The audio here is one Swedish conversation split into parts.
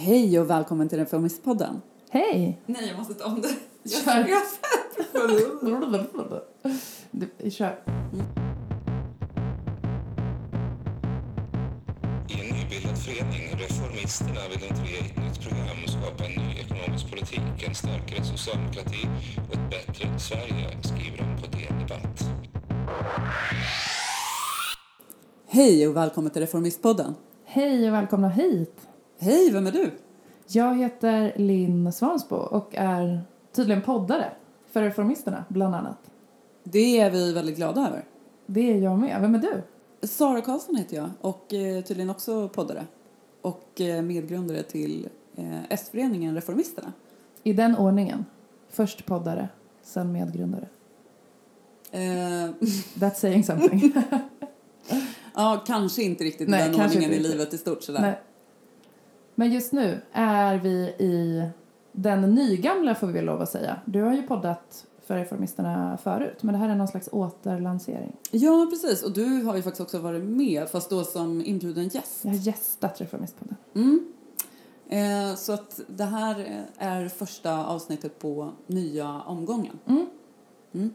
Hej och välkommen till Reformistpodden. Hej! Nej, jag måste ta om det. Kör. I en nybildad förening, Reformisterna, vill driva ett nytt program och skapa en ny ekonomisk politik, en starkare socialdemokrati och ett bättre Sverige, skriver de på DN Debatt. Hej och välkommen till Reformistpodden. Hej och välkomna hit. Hej, vem är du? Jag heter Linn Svansbo och är tydligen poddare för Reformisterna bland annat. Det är vi väldigt glada över. Det är jag med. Vem är du? Sara Karlsson heter jag och tydligen också poddare. Och medgrundare till S-föreningen Reformisterna. I den ordningen. Först poddare, sen medgrundare. That's saying something. Ja, kanske inte riktigt den ordningen i livet i stort sådär. Nej. Men just nu är vi i den nygamla, får vi väl lov att säga. Du har ju poddat för Reformisterna förut, men det här är någon slags återlansering. Ja, precis. Och du har ju faktiskt också varit med, fast då som inbjuden gäst. Jag har gästat Reformistpodden. Mm. Så att det här är första avsnittet på nya omgången. Mm. Mm.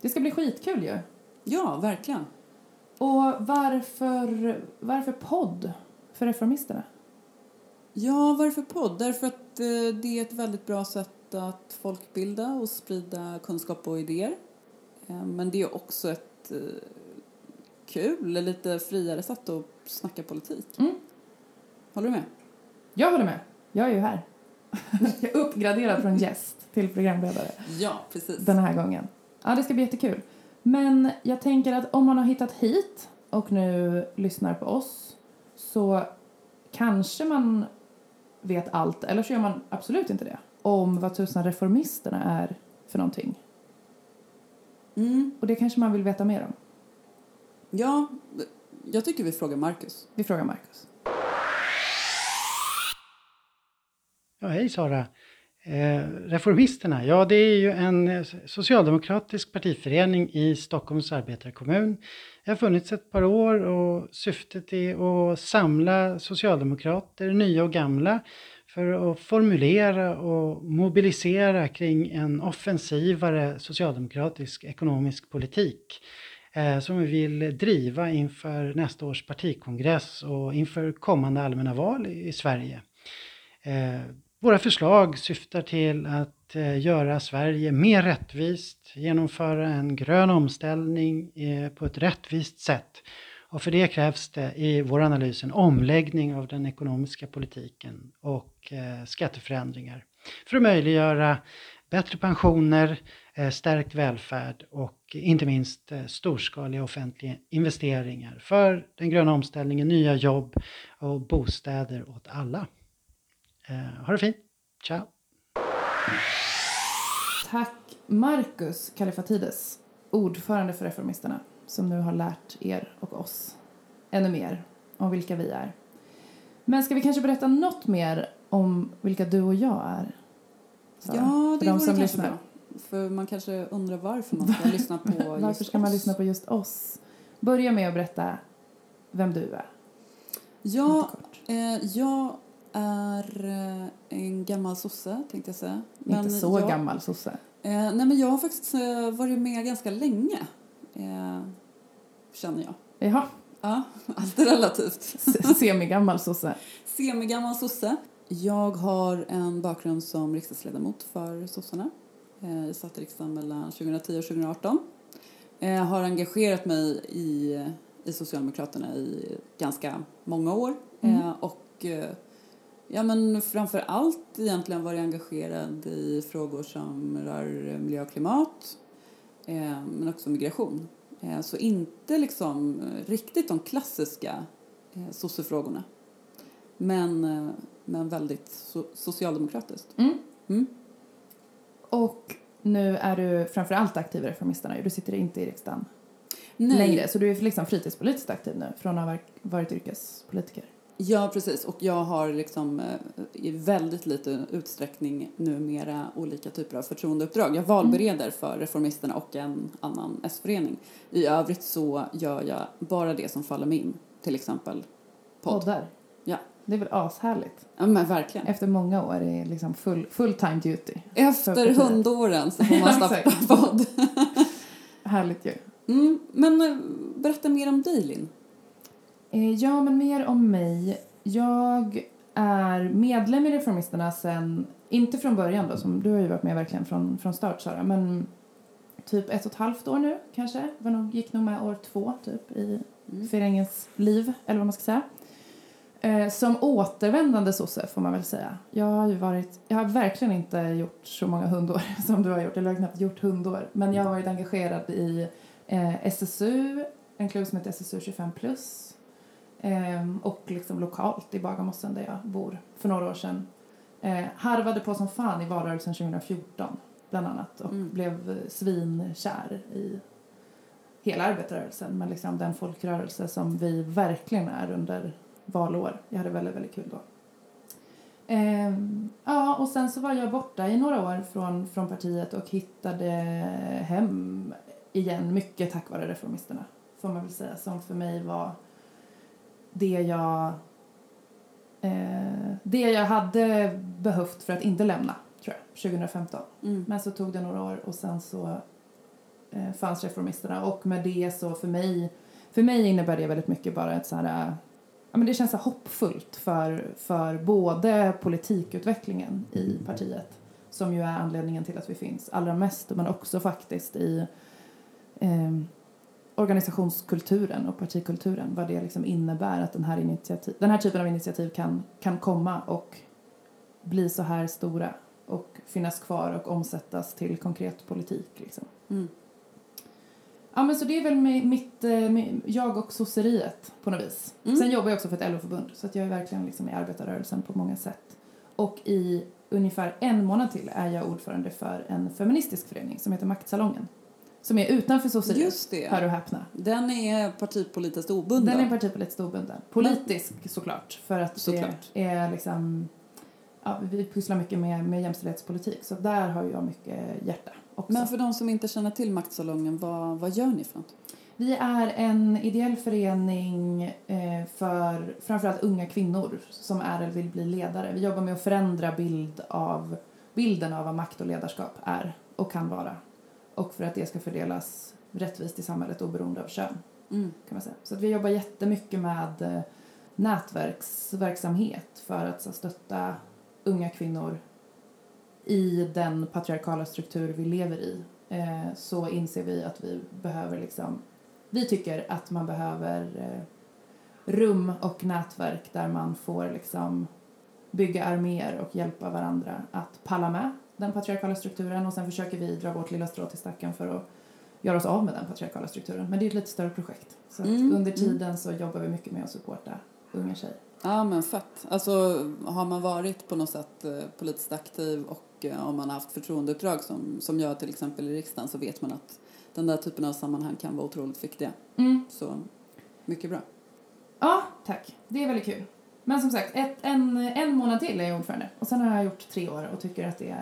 Det ska bli skitkul ju. Ja, verkligen. Och varför podd för Reformisterna? Ja, varför podd? Därför att det är ett väldigt bra sätt att folkbilda och sprida kunskap och idéer. Men det är också ett kul, lite friare sätt att snacka politik. Mm. Håller du med? Jag håller med. Jag är ju här. Jag är uppgraderad från gäst till programledare. Ja, precis. Den här gången. Ja, det ska bli jättekul. Men jag tänker att om man har hittat hit och nu lyssnar på oss så kanske man vet allt, eller så gör man absolut inte det, om vad tusan Reformisterna är för någonting. Mm. Och det kanske man vill veta mer om. Ja, jag tycker vi frågar Marcus. Vi frågar Marcus. Ja, hej Sara. Reformisterna, ja det är ju en socialdemokratisk partiförening i Stockholms Arbetarkommun. Det har funnits ett par år och syftet är att samla socialdemokrater, nya och gamla, för att formulera och mobilisera kring en offensivare socialdemokratisk ekonomisk politik som vi vill driva inför nästa års partikongress och inför kommande allmänna val i Sverige. Våra förslag syftar till att göra Sverige mer rättvist, genomföra en grön omställning på ett rättvist sätt. Och för det krävs det i vår analys en omläggning av den ekonomiska politiken och skatteförändringar. För att möjliggöra bättre pensioner, stärkt välfärd och inte minst storskaliga offentliga investeringar för den gröna omställningen, nya jobb och bostäder åt alla. Ha det fint. Ciao. Tack Marcus Kalifatides, ordförande för Reformisterna, som nu har lärt er och oss ännu mer om vilka vi är. Men ska vi kanske berätta något mer om vilka du och jag är? Så, ja, det vore kanske bra. För man kanske undrar varför man ska lyssna på just oss. Varför ska man lyssna på just oss? Börja med att berätta vem du är. Ja, jag är en gammal sosse, tänkte jag säga. Men inte så gammal sosse. Nej, men jag har faktiskt varit med ganska länge. Känner jag. Jaha. Ja, allt är relativt. Semigammal sosse. Semigammal sosse. Jag har en bakgrund som riksdagsledamot för sossarna. Jag satt i riksdagen mellan 2010 och 2018. Jag har engagerat mig i Socialdemokraterna i ganska många år. Mm. Och ja, men framför allt egentligen var jag engagerad i frågor som rör miljö och klimat. Men också migration. Så inte liksom riktigt de klassiska sossefrågorna. Men väldigt socialdemokratiskt. Mm. Mm. Och nu är du framför allt aktiv i Reformisterna. Du sitter inte i riksdagen längre. Så du är liksom fritidspolitiskt aktiv nu. Från att ha varit yrkespolitiker. Ja, precis. Och jag har liksom i väldigt liten utsträckning numera olika typer av förtroendeuppdrag. Jag valbereder för Reformisterna och en annan S-förening. I övrigt så gör jag bara det som faller mig in. Till exempel poddar. Ja. Det är väl ashärligt. Ja, men verkligen. Efter många år är liksom full-time duty. Efter hundåren så får man starta podd. Härligt ju. Mm, men berätta mer om dig, Linn. Ja, men mer om mig. Jag är medlem i Reformisterna sen, inte från början då, som du har ju varit med verkligen från start, Sara, men typ 1,5 år nu kanske. Jag gick nog med år 2 typ i föreningens liv, eller vad man ska säga. Som återvändande sosse får man väl säga. Jag har verkligen inte gjort så många hundår som du har gjort. Eller jag har knappt gjort hundår. Men jag har varit engagerad i SSU, en klubb som heter SSU 25+. Och liksom lokalt i Bagarmossen där jag bor för några år sedan. Harvade på som fan i valrörelsen 2014 bland annat. Och blev svinkär i hela arbetarrörelsen. Men liksom den folkrörelse som vi verkligen är under valår. Jag hade väldigt, väldigt kul då. Ja, och sen så var jag borta i några år från partiet och hittade hem igen. Mycket tack vare Reformisterna, får man väl säga. Som för mig var det jag hade behövt för att inte lämna, tror jag, 2015. Men så tog det några år och sen så fanns Reformisterna. Och med det så för mig innebär det väldigt mycket bara ett så här... Ja, men det känns så hoppfullt för både politikutvecklingen i partiet, som ju är anledningen till att vi finns allra mest, men också faktiskt i organisationskulturen och partikulturen, vad det liksom innebär att den här typen av initiativ kan komma och bli så här stora och finnas kvar och omsättas till konkret politik liksom. Ja, men så det är väl mitt jag och sosseriet på något vis. Sen jobbar jag också för ett LO-förbund, så att jag är verkligen liksom i arbetarrörelsen på många sätt. Och i ungefär en månad till är jag ordförande för en feministisk förening som heter Maktsalongen. Som är utanför sosseriet. Just det. Hör och häpna. Den är partipolitiskt obunden. Politisk såklart. För att såklart. Det är liksom... Ja, vi pusslar mycket med jämställdhetspolitik. Så där har jag mycket hjärta. Också. Men för de som inte känner till Maktsalongen, vad gör ni för något? Vi är en ideell förening för framförallt unga kvinnor som är eller vill bli ledare. Vi jobbar med att förändra bilden av vad makt och ledarskap är och kan vara. Och för att det ska fördelas rättvist i samhället oberoende av kön, kan man säga. Så att vi jobbar jättemycket med nätverksverksamhet för att stötta unga kvinnor i den patriarkala struktur vi lever i. Så inser vi att vi behöver liksom... Vi tycker att man behöver rum och nätverk där man får liksom bygga arméer och hjälpa varandra att palla med den patriarkala strukturen. Och sen försöker vi dra vårt lilla strå till stacken för att göra oss av med den patriarkala strukturen. Men det är ett lite större projekt. Så att under tiden så jobbar vi mycket med att supporta unga tjejer. Ja, men fett. Alltså har man varit på något sätt politiskt aktiv och om man har haft förtroendeuppdrag som jag till exempel i riksdagen, så vet man att den där typen av sammanhang kan vara otroligt viktiga. Så mycket bra. Ja, tack. Det är väldigt kul. Men som sagt, en månad till är jag ordförande. Och sen har jag gjort 3 år och tycker att det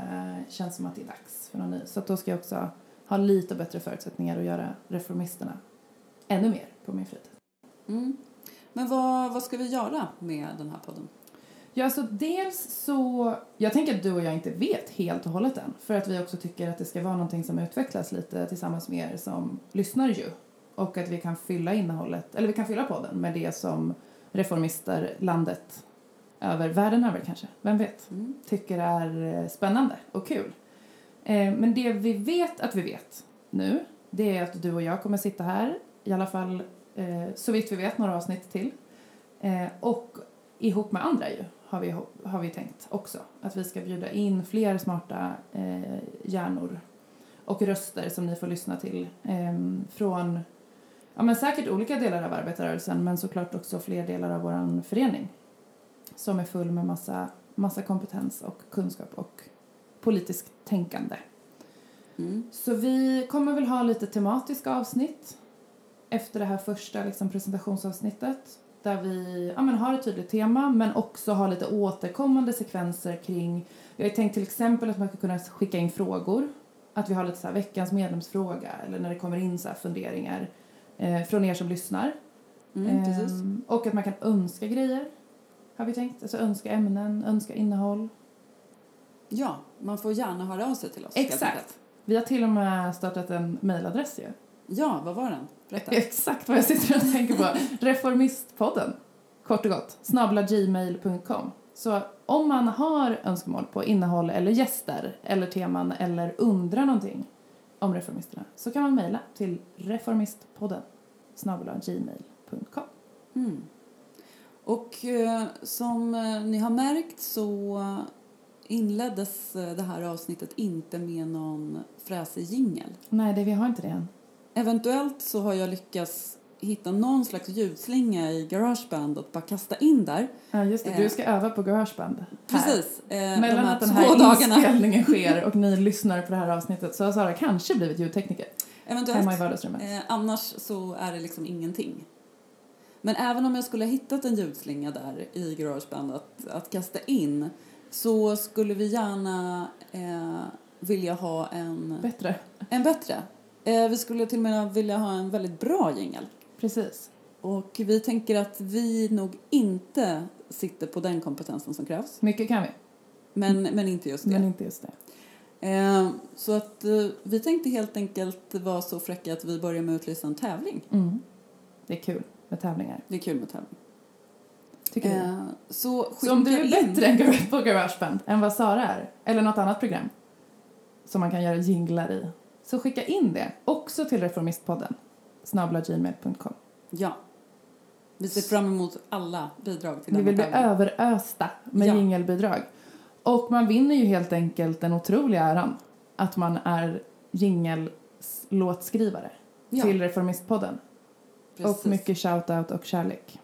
känns som att det är dags för någon ny. Så att då ska jag också ha lite bättre förutsättningar att göra Reformisterna ännu mer på min fritid. Men vad ska vi göra med den här podden? Ja, så dels så... Jag tänker att du och jag inte vet helt och hållet än. För att vi också tycker att det ska vara någonting som utvecklas lite tillsammans med er som lyssnar ju. Och att vi kan fylla innehållet, eller vi kan fylla podden med det som reformister landet över, världen över kanske, vem vet, tycker är spännande och kul. Men det vi vet att vi vet nu, det är att du och jag kommer sitta här, i alla fall så vitt vi vet, några avsnitt till. Och ihop med andra ju, har vi tänkt också. Att vi ska bjuda in fler smarta hjärnor och röster som ni får lyssna till. Från men säkert olika delar av arbetarrörelsen, men såklart också fler delar av vår förening. Som är full med massa kompetens och kunskap och politiskt tänkande. Så vi kommer väl ha lite tematiska avsnitt. Efter det här första liksom presentationsavsnittet. Där vi har ett tydligt tema. Men också har lite återkommande sekvenser kring... Jag har tänkt till exempel att man ska kunna skicka in frågor. Att vi har lite så här veckans medlemsfråga. Eller när det kommer in så här funderingar från er som lyssnar. Och att man kan önska grejer. Har vi tänkt? Alltså önska ämnen, önska innehåll. Ja, man får gärna höra av sig till oss. Exakt. Vi har till och med startat en mejladress ju. Ja, vad var den? Berätta. Exakt vad jag sitter och tänker på. Reformistpodden, kort och gott, @gmail.com. Så om man har önskemål på innehåll eller gäster eller teman eller undrar någonting om reformisterna så kan man mejla till reformistpodden @gmail.com. Mm. Och som ni har märkt så inleddes det här avsnittet inte med någon fräsig jingle. Nej, vi har inte det än. Eventuellt så har jag lyckats hitta någon slags ljudslinga i GarageBand och bara kasta in där. Ja, just det. Du ska öva på GarageBand. Precis. Mellan att den här inspelningen sker och ni lyssnar på det här avsnittet så har Sara kanske blivit ljudtekniker. Eventuellt. Hemma i vardagsrummet. Annars så är det liksom ingenting. Men även om jag skulle ha hittat en ljudslinga där i GarageBand att kasta in så skulle vi gärna vilja ha en... Bättre. En bättre. Vi skulle till och med vilja ha en väldigt bra jingle. Precis. Och vi tänker att vi nog inte sitter på den kompetensen som krävs. Mycket kan vi. Men inte just det. Men inte just det. Så att vi tänkte helt enkelt vara så fräcka att vi börjar med att utlysa en tävling. Mm. Det är kul med tävlingar. Det är kul med tävling. Tycker du? Så om du är bättre än på GarageBand än vad Sara är. Eller något annat program som man kan göra jinglar i. Så skicka in det också till reformistpodden @gmail.com. Ja. Vi ser fram emot alla bidrag till den. Vi vill bli överösta med jingelbidrag. Och man vinner ju helt enkelt den otroliga äran att man är jingellåtskrivare till reformistpodden. Precis. Och mycket shoutout och kärlek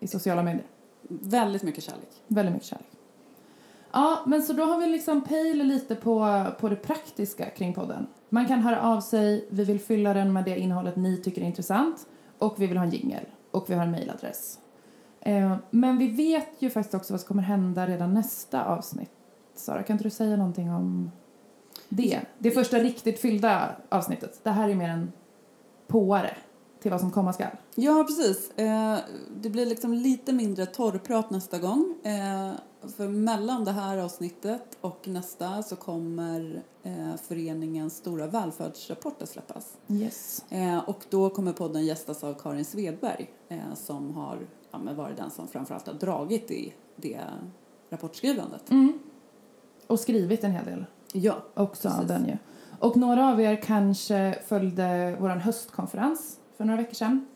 i sociala medier. Väldigt mycket kärlek. Väldigt mycket kärlek. Ja, men så då har vi liksom pejlat lite på det praktiska kring podden. Man kan höra av sig, vi vill fylla den med det innehållet ni tycker är intressant. Och vi vill ha en jingle. Och vi har en mejladress. Men vi vet ju faktiskt också vad som kommer hända redan nästa avsnitt. Sara, kan inte du säga någonting om det? Det första riktigt fyllda avsnittet. Det här är mer en påare till vad som komma skall. Ja, precis. Det blir liksom lite mindre torrprat nästa gång. För mellan det här avsnittet och nästa så kommer föreningens stora välfärdsrapport att släppas. Yes. Och då kommer podden gästas av Karin Svedberg som har varit den som framförallt har dragit i det rapportskrivandet. Mm. Och skrivit en hel del. Ja, också precis. Av den ju. Och några av er kanske följde vår höstkonferens för några veckor sedan.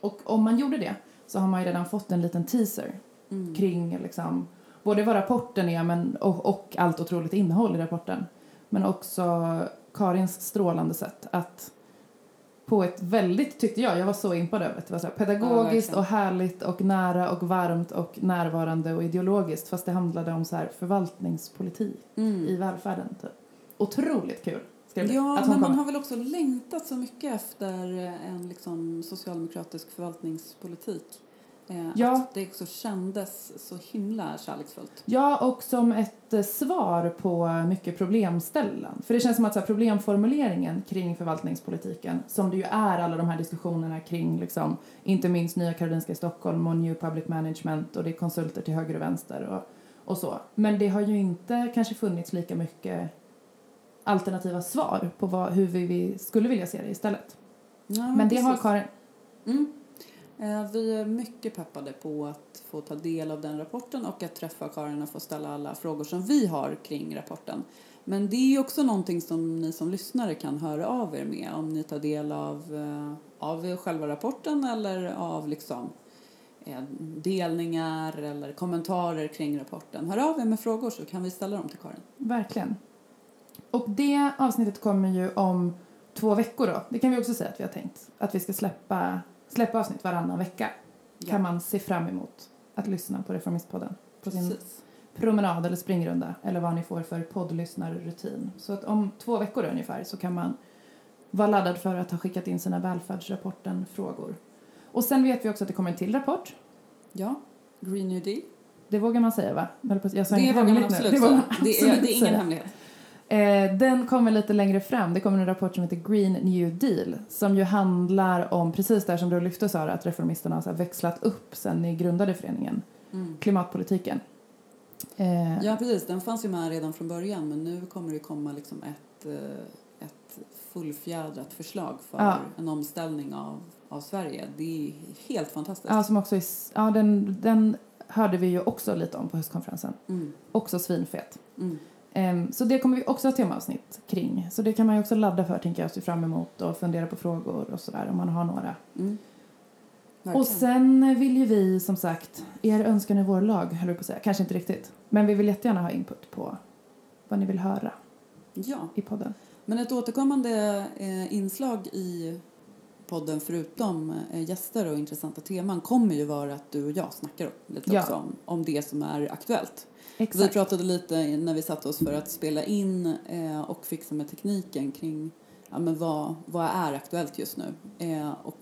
Och om man gjorde det så har man ju redan fått en liten teaser. Mm. Kring liksom både vad rapporten är och allt otroligt innehåll i rapporten. Men också Karins strålande sätt att på ett väldigt, tyckte jag var så impad över det. Det var så här pedagogiskt och härligt och nära och varmt och närvarande och ideologiskt. Fast det handlade om så här förvaltningspolitik i välfärden. Typ. Otroligt kul. Ja, men man har väl också längtat så mycket efter en liksom socialdemokratisk förvaltningspolitik. Att det också kändes så himla kärleksfullt. Ja, och som ett svar på mycket problemställan. För det känns som att så här, problemformuleringen kring förvaltningspolitiken, som det ju är alla de här diskussionerna kring liksom, inte minst Nya Karolinska i Stockholm och New Public Management och det är konsulter till höger och vänster och så. Men det har ju inte kanske funnits lika mycket alternativa svar på hur vi skulle vilja se det istället. Ja, men det har Karin... Mm. Vi är mycket peppade på att få ta del av den rapporten och att träffa Karin och få ställa alla frågor som vi har kring rapporten. Men det är också någonting som ni som lyssnare kan höra av er med om ni tar del av själva rapporten eller av liksom delningar eller kommentarer kring rapporten. Hör av er med frågor så kan vi ställa dem till Karin. Verkligen. Och det avsnittet kommer ju om 2 veckor då. Det kan vi också säga att vi har tänkt att vi ska släppa avsnitt varannan vecka. Ja. Kan man se fram emot att lyssna på Reformistpodden. På sin promenad eller springrunda. Eller vad ni får för poddlyssnarrutin. Så att om 2 veckor ungefär så kan man vara laddad för att ha skickat in sina välfärdsrapporten-frågor. Och sen vet vi också att det kommer en till rapport. Ja, Green New Deal. Det vågar man säga va? Jag sa det vågar man absolut säga. Det är ingen hemlighet. Den kommer lite längre fram. Det kommer en rapport som heter Green New Deal som ju handlar om precis det som du lyfte Sara, att reformisterna har växlat upp sen ni grundade föreningen klimatpolitiken. Ja, precis. Den fanns ju med redan från början, men nu kommer det komma liksom ett fullfjädrat förslag för en omställning av Sverige. Det är helt fantastiskt. Ja, som också den hörde vi ju också lite om på höstkonferensen. Mm. Också svinfett. Mm. Så det kommer vi också ha temaavsnitt kring. Så det kan man ju också ladda för, tänker jag, se fram emot och fundera på frågor och sådär om man har några. Mm. Och sen vill ju vi, som sagt, er önskan i vår lag, höll jag på att säga. Kanske inte riktigt. Men vi vill jättegärna ha input på vad ni vill höra i podden. Men ett återkommande inslag i podden, förutom gäster och intressanta teman, kommer ju vara att du och jag snackar lite också om det som är aktuellt. Exakt. Vi pratade lite när vi satt oss för att spela in och fixa med tekniken kring men vad är aktuellt just nu. Och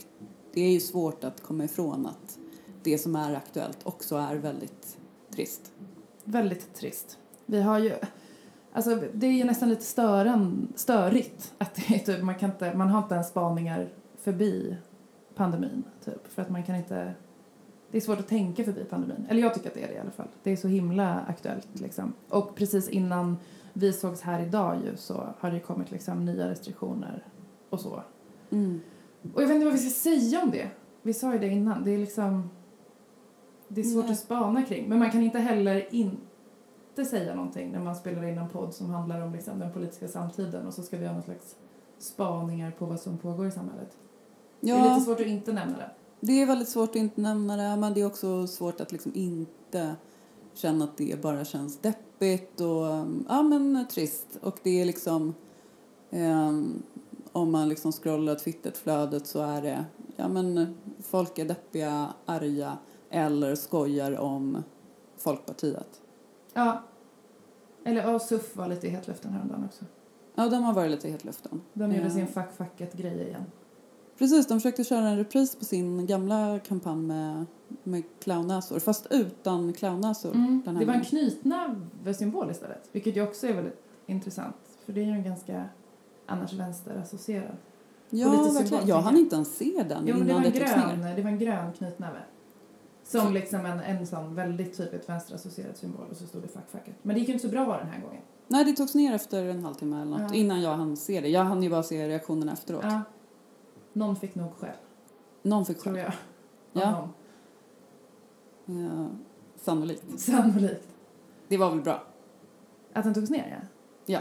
det är ju svårt att komma ifrån att det som är aktuellt också är väldigt trist. Väldigt trist. Vi har ju... Alltså, det är ju nästan lite störigt. Att det är typ, man har inte ens spaningar förbi pandemin. Typ, för att man kan inte... Det är svårt att tänka förbi pandemin. Eller jag tycker att det är det i alla fall. Det är så himla aktuellt. Liksom. Och precis innan vi sågs här idag ju, så har det kommit liksom nya restriktioner och så. Mm. Och jag vet inte vad vi ska säga om det. Vi sa ju det innan. Det är liksom... Det är svårt att spana kring. Men man kan inte heller inte säga någonting när man spelar in en podd som handlar om liksom den politiska samtiden. Och så ska vi ha någon slags spaningar på vad som pågår i samhället. Ja. Det är lite svårt att inte nämna det. Det är väldigt svårt att inte nämna det. Men det är också svårt att liksom inte känna att det bara känns deppigt. Och men trist. Och det är liksom... Om man liksom scrollar Twitterflödet så är det... Ja, men folk är deppiga, arga eller skojar om Folkpartiet. Ja. Eller SUF var lite i hetluften häromdagen också. Ja, de har varit lite i hetluften. De gjorde sin fuck-fucket-grej igen. Precis, de försökte köra en repris på sin gamla kampanj med clownnäsor. Fast utan clownnäsor. Mm, det var en knytnävesymbol istället. Vilket ju också är väldigt intressant. För det är ju en ganska... annars vänsterassocierad. Ja, verkligen. Jag hann inte ens se den. Jo, men det var en grön knytnäve. Som liksom en sån väldigt typiskt vänsterassocierad symbol. Och så stod det fackfacket. Men det gick ju inte så bra den här gången. Nej, det togs ner efter en halvtimme eller något. Ja. Innan jag hann se det. Jag hann ju bara se reaktionerna efteråt. Ja. Någon fick nog själv. Tror jag. Ja. Sannolikt. Det var väl bra. Att den togs ner, ja.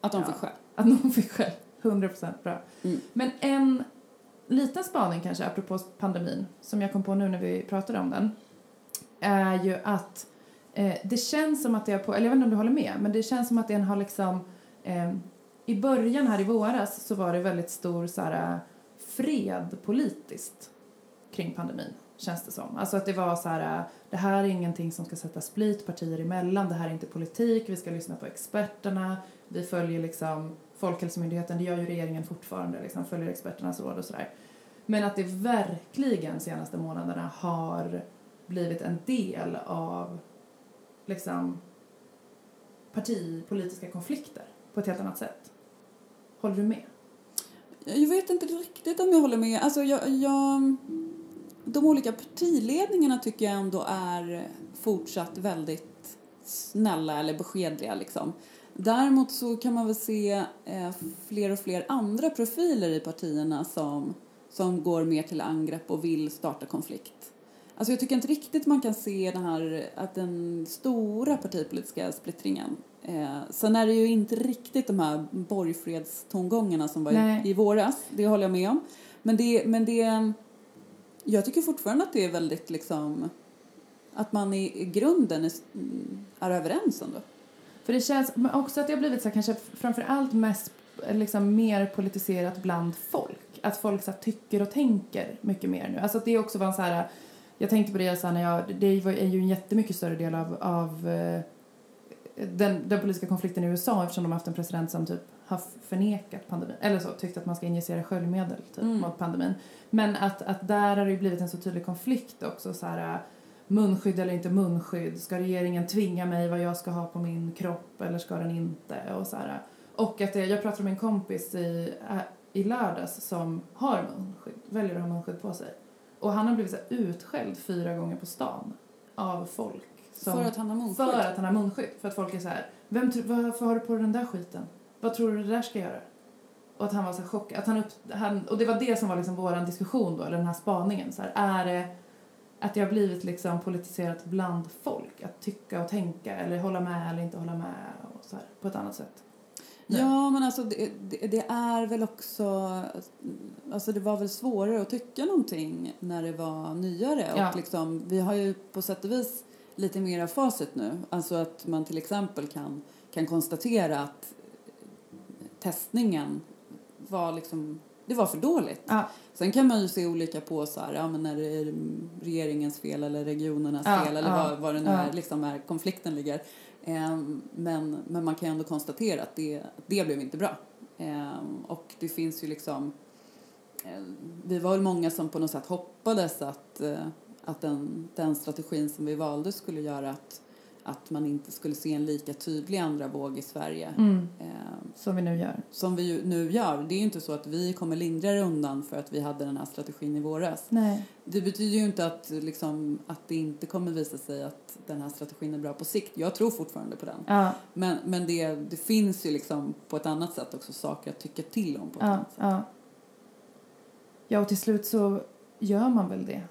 Att de fick själv. Att någon fick själv. 100% bra. Mm. Men en liten spaning kanske, apropå pandemin, som jag kom på nu när vi pratade om den, är ju att det känns som att det är på, eller jag vet inte om du håller med, men det känns som att den har liksom, i början här i våras så var det väldigt stor så här, fred politiskt kring pandemin, känns det som. Alltså att det var så här, det här är ingenting som ska sätta split partier emellan, det här är inte politik, vi ska lyssna på experterna, vi följer liksom Folkhälsomyndigheten, det gör ju regeringen fortfarande, liksom följer experternas råd och sådär. Men att det verkligen senaste månaderna har blivit en del av liksom partipolitiska konflikter på ett helt annat sätt. Håller du med? Jag vet inte riktigt om jag håller med. Alltså de olika partiledningarna tycker jag ändå är fortsatt väldigt snälla eller beskedliga liksom. Däremot så kan man väl se fler och fler andra profiler i partierna som går mer till angrepp och vill starta konflikt. Alltså jag tycker inte riktigt man kan se den här, att den stora partipolitiska splittringen. Sen är det ju inte riktigt de här borgfredstongångarna som var i våras. Det håller jag med om. Men det, jag tycker fortfarande att det är väldigt liksom, att man i grunden är överens om det. För det känns också att det har blivit så här, kanske framförallt mest liksom, mer politiserat bland folk. Att folk så här, tycker och tänker mycket mer nu. Alltså att det också var en så här, jag tänkte på det så här, det var ju en jättemycket större del av den politiska konflikten i USA, eftersom de har haft en president som typ har förnekat pandemin. Eller så, tyckt att man ska injicera sköljmedel typ, mot pandemin. Men att där har det ju blivit en så tydlig konflikt också så här... munskydd eller inte munskydd, ska regeringen tvinga mig vad jag ska ha på min kropp eller ska den inte, och så här. Och att jag pratade med en kompis i lördags som har munskydd, väljer att ha munskydd på sig, och han har blivit så här, utskälld 4 gånger på stan av folk. För att han har munskydd? För att han har munskydd. För att folk är så här, varför har du på den där skiten? Vad tror du det där ska göra? Och att han var så chockad. Att han, och det var det som var liksom våran diskussion då, eller den här spaningen. Så här, är det att jag har blivit liksom politiserat bland folk? Att tycka och tänka, eller hålla med eller inte hålla med och så här, på ett annat sätt. Nej. Ja, men alltså det är väl också, alltså det var väl svårare att tycka någonting när det var nyare. Ja. Och liksom, vi har ju på sätt och vis lite mer av facit nu. Alltså att man till exempel kan konstatera att testningen var liksom, det var för dåligt. Ja. Sen kan man ju se olika på så här, ja, men när det är regeringens fel eller regionernas fel eller vad det nu är, liksom är konflikten ligger. Men man kan ändå konstatera att det blev inte bra. Och det finns ju liksom, vi var väl många som på något sätt hoppades att den strategin som vi valde skulle göra att man inte skulle se en lika tydlig andra våg i Sverige. Mm. Som vi nu gör. Som vi nu gör. Det är ju inte så att vi kommer lindrare undan för att vi hade den här strategin i våras. Nej. Det betyder ju inte att, liksom, att det inte kommer visa sig att den här strategin är bra på sikt. Jag tror fortfarande på den. Ja. Men det finns ju liksom på ett annat sätt också saker att tycka till om på ett annat sätt. Ja. Ja, och till slut så gör man väl det.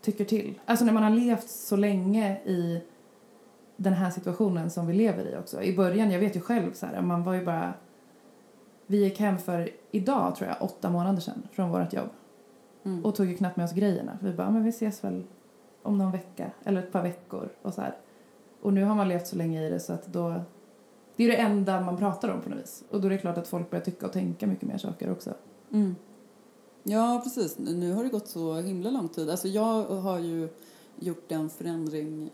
Tycker till. Alltså när man har levt så länge i den här situationen som vi lever i också. I början, jag vet ju själv så här, man var ju bara, vi gick hem för idag tror jag 8 månader sedan från vårt jobb. Mm. Och tog ju knappt med oss grejerna. För vi bara, men vi ses väl om någon vecka eller ett par veckor och så här. Och nu har man levt så länge i det så att då, det är det enda man pratar om på något vis. Och då är det klart att folk börjar tycka och tänka mycket mer saker också. Mm. Ja, precis. Nu har det gått så himla lång tid. Alltså jag har ju gjort en förändring,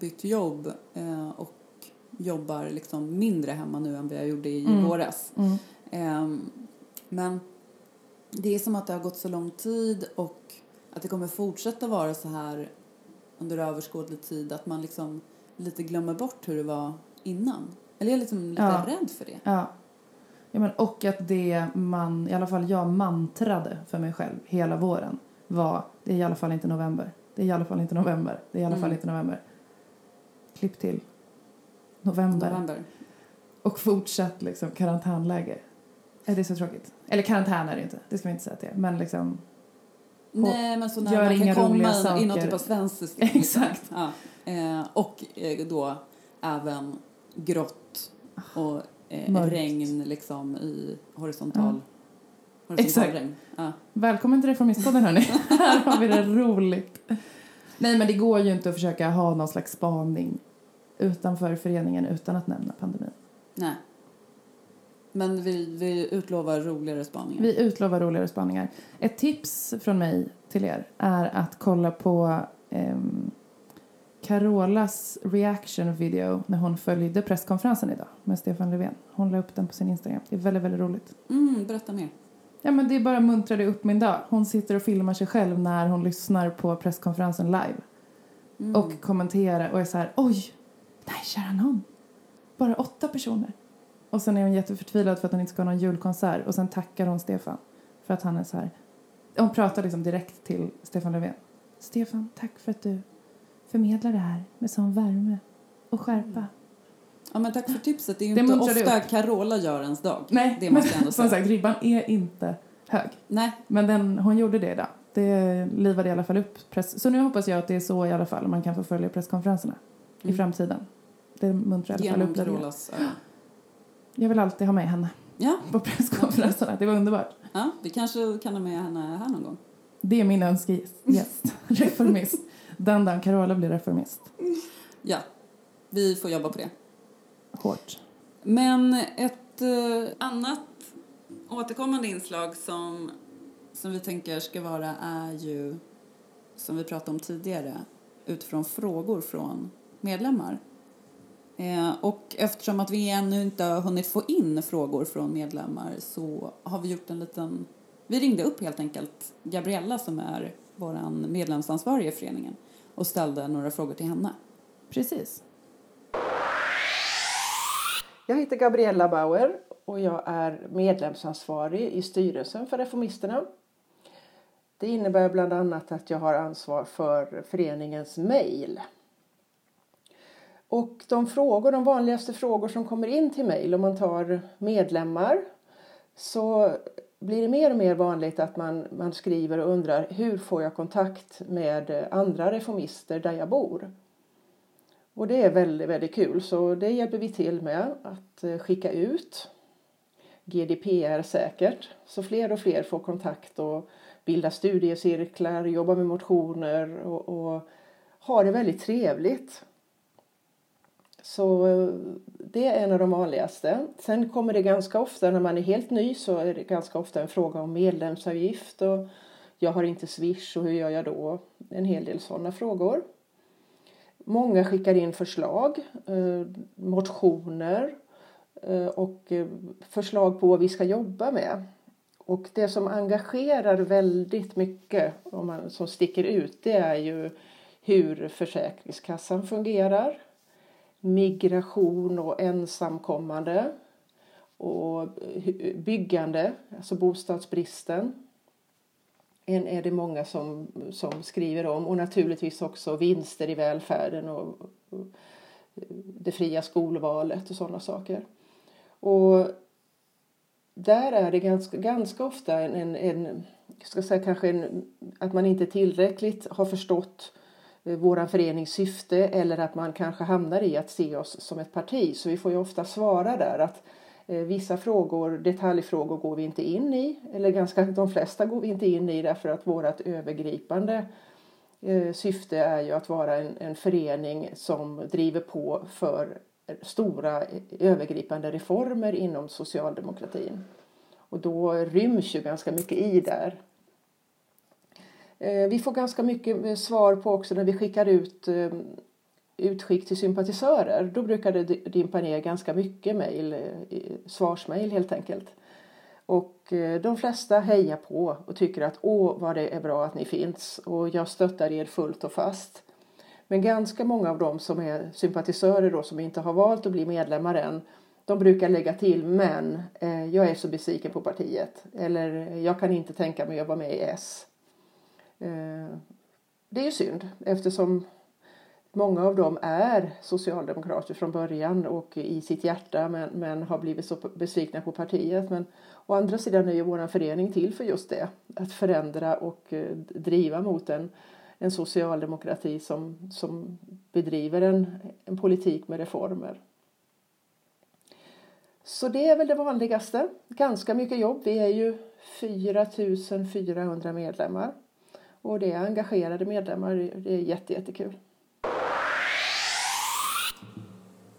bytt jobb och jobbar liksom mindre hemma nu än vad jag gjorde i våras. Mm. Men det är som att det har gått så lång tid och att det kommer fortsätta vara så här under överskådlig tid att man liksom lite glömmer bort hur det var innan. Eller jag är liksom lite rädd för det. Ja. Ja, men och att det man, i alla fall jag mantrade för mig själv hela våren var, det är i alla fall inte november. Det är i alla fall inte november. Det är i alla fall inte november. Klipp till. November. Och fortsatt liksom karantänläge. Är det så tråkigt? Eller karantän är det inte. Det ska vi inte säga till. Men liksom. Nej, men så när gör man inga kan roliga komma saker. Inåt typ av svensk system. Exakt. Ja. Och då även grått och regn liksom i horisontal. Ja. Exakt. Ja. Välkommen till Reformistpodden hörni. Här har vi det roligt. Nej, men det går ju inte att försöka ha någon slags spaning utanför föreningen utan att nämna pandemin. Nej. Men vi utlovar roligare spaningar. Vi utlovar roligare spaningar. Ett tips från mig till er är att kolla på Carolas reaction video när hon följde presskonferensen idag med Stefan Löfven. Hon la upp den på sin Instagram. Det är väldigt, väldigt roligt. Berätta mer. Ja, men det bara muntrade upp min dag. Hon sitter och filmar sig själv när hon lyssnar på presskonferensen live. Och kommenterar och är så här, oj, nej kära någon. Bara 8 personer. Och sen är hon jätteförtvivlad för att hon inte ska ha någon julkonsert. Och sen tackar hon Stefan för att han är så här. Hon pratar liksom direkt till Stefan Löfven. Stefan, tack för att du förmedlar det här med sån värme och skärpa. Ja, men tack för tipset. Det är ju inte ofta Carola gör ens dag. Nej, det måste jag ändå säga. Som sagt, ribban är inte hög. Nej. Men hon gjorde det idag. Det livade i alla fall upp press. Så nu hoppas jag att det är så i alla fall man kan få följa presskonferenserna i framtiden. Det muntrar i alla fall upp Carolas. Jag vill alltid ha med henne på presskonferenserna. Det var underbart. Ja, vi kanske kan ha med henne här någon gång. Det är min önskegäst. Reformist. Den Carola blir reformist. Ja, vi får jobba på det. Hårt. Men ett annat återkommande inslag som vi tänker ska vara är ju, som vi pratade om tidigare, utifrån frågor från medlemmar. Och eftersom att vi ännu inte har hunnit få in frågor från medlemmar så har vi gjort en liten, vi ringde upp helt enkelt Gabriella som är våran medlemsansvarig i föreningen och ställde några frågor till henne. Precis. Jag heter Gabriella Bauer och jag är medlemsansvarig i styrelsen för Reformisterna. Det innebär bland annat att jag har ansvar för föreningens mejl. Och de vanligaste frågor som kommer in till mejl om man tar medlemmar, så blir det mer och mer vanligt att man skriver och undrar hur får jag kontakt med andra reformister där jag bor. Och det är väldigt, väldigt kul, så det hjälper vi till med att skicka ut GDPR säkert. Så fler och fler får kontakt och bilda studiecirklar, jobba med motioner och ha det väldigt trevligt. Så det är en av de vanligaste. Sen kommer det ganska ofta, när man är helt ny så är det ganska ofta en fråga om medlemsavgift. Och jag har inte Swish och hur gör jag då? En hel del sådana frågor. Många skickar in förslag, motioner och förslag på vad vi ska jobba med. Och det som engagerar väldigt mycket, som sticker ut, det är ju hur Försäkringskassan fungerar. Migration och ensamkommande och byggande, alltså bostadsbristen. En är det många som skriver om, och naturligtvis också vinster i välfärden och det fria skolvalet och sådana saker. Och där är det ganska ofta att man inte tillräckligt har förstått våran förenings syfte, eller att man kanske hamnar i att se oss som ett parti. Så vi får ju ofta svara där att vissa frågor, detaljfrågor, går vi inte in i. Eller de flesta går vi inte in i, därför att vårat övergripande syfte är ju att vara en förening som driver på för stora övergripande reformer inom socialdemokratin. Och då ryms ju ganska mycket i där. Vi får ganska mycket svar på också när vi skickar ut utskick till sympatisörer. Då brukar det dimpa ner ganska mycket svarsmejl helt enkelt. Och de flesta hejar på och tycker att åh vad det är bra att ni finns och jag stöttar er fullt och fast. Men ganska många av dem som är sympatisörer då, som inte har valt att bli medlemmar än, de brukar lägga till men jag är så besviken på partiet, eller jag kan inte tänka mig att vara med i S. Det är ju synd, eftersom många av dem är socialdemokrater från början och i sitt hjärta, men har blivit så besvikna på partiet. Men å andra sidan är ju vår förening till för just det, att förändra och driva mot en socialdemokrati som bedriver en politik med reformer. Så det är väl det vanligaste. Ganska mycket jobb. Vi är ju 4400 medlemmar. Och det är engagerade medlemmar. Det är jättekul.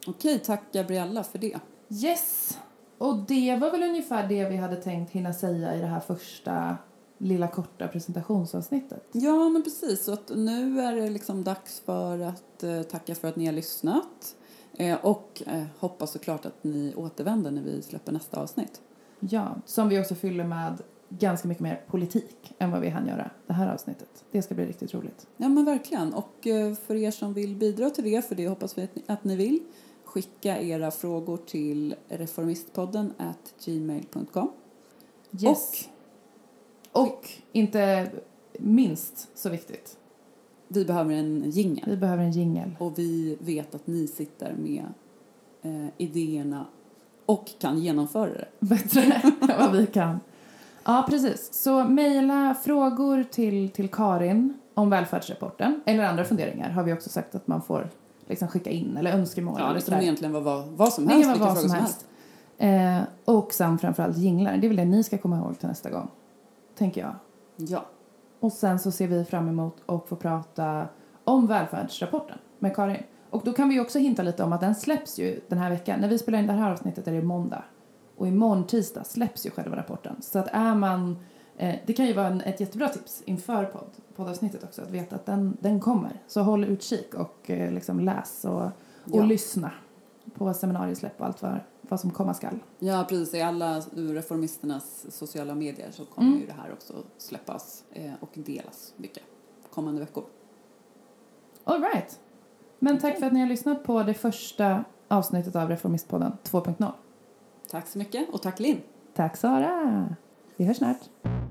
Okej, tack Gabriella för det. Yes, och det var väl ungefär det vi hade tänkt hinna säga i det här första lilla korta presentationsavsnittet. Ja, men precis. Så att nu är det liksom dags för att tacka för att ni har lyssnat. Och hoppas såklart att ni återvänder när vi släpper nästa avsnitt. Ja, som vi också fyller med ganska mycket mer politik än vad vi hann göra det här avsnittet. Det ska bli riktigt roligt. Ja men verkligen. Och för er som vill bidra till det, för det hoppas vi att ni vill, skicka era frågor till reformistpodden@gmail.com. Yes. Och inte minst så viktigt, vi behöver en jingle. Vi behöver en jingle. Och vi vet att ni sitter med idéerna och kan genomföra det bättre än vad vi kan. Ja, precis. Så mejla frågor till Karin om välfärdsrapporten. Eller andra funderingar har vi också sagt att man får liksom skicka in, eller önskemål. Ja, det kan egentligen vara vad som helst. Vad som helst. Och sen framförallt jinglar. Det är väl det ni ska komma ihåg till nästa gång, tänker jag. Ja. Och sen så ser vi fram emot att få prata om välfärdsrapporten med Karin. Och då kan vi också hinta lite om att den släpps ju den här veckan. När vi spelar in det här avsnittet är det måndag. Och imorgon tisdag släpps ju själva rapporten. Så att är man... det kan ju vara ett jättebra tips inför poddavsnittet också. Att veta att den kommer. Så håll utkik och liksom läs och lyssna på seminariesläpp och allt vad som komma skall. Ja, precis. I alla reformisternas sociala medier så kommer ju det här också släppas och delas mycket kommande veckor. All right. Men tack för att ni har lyssnat på det första avsnittet av Reformistpodden 2.0. Tack så mycket och tack Linn. Tack Sara. Vi hörs snart.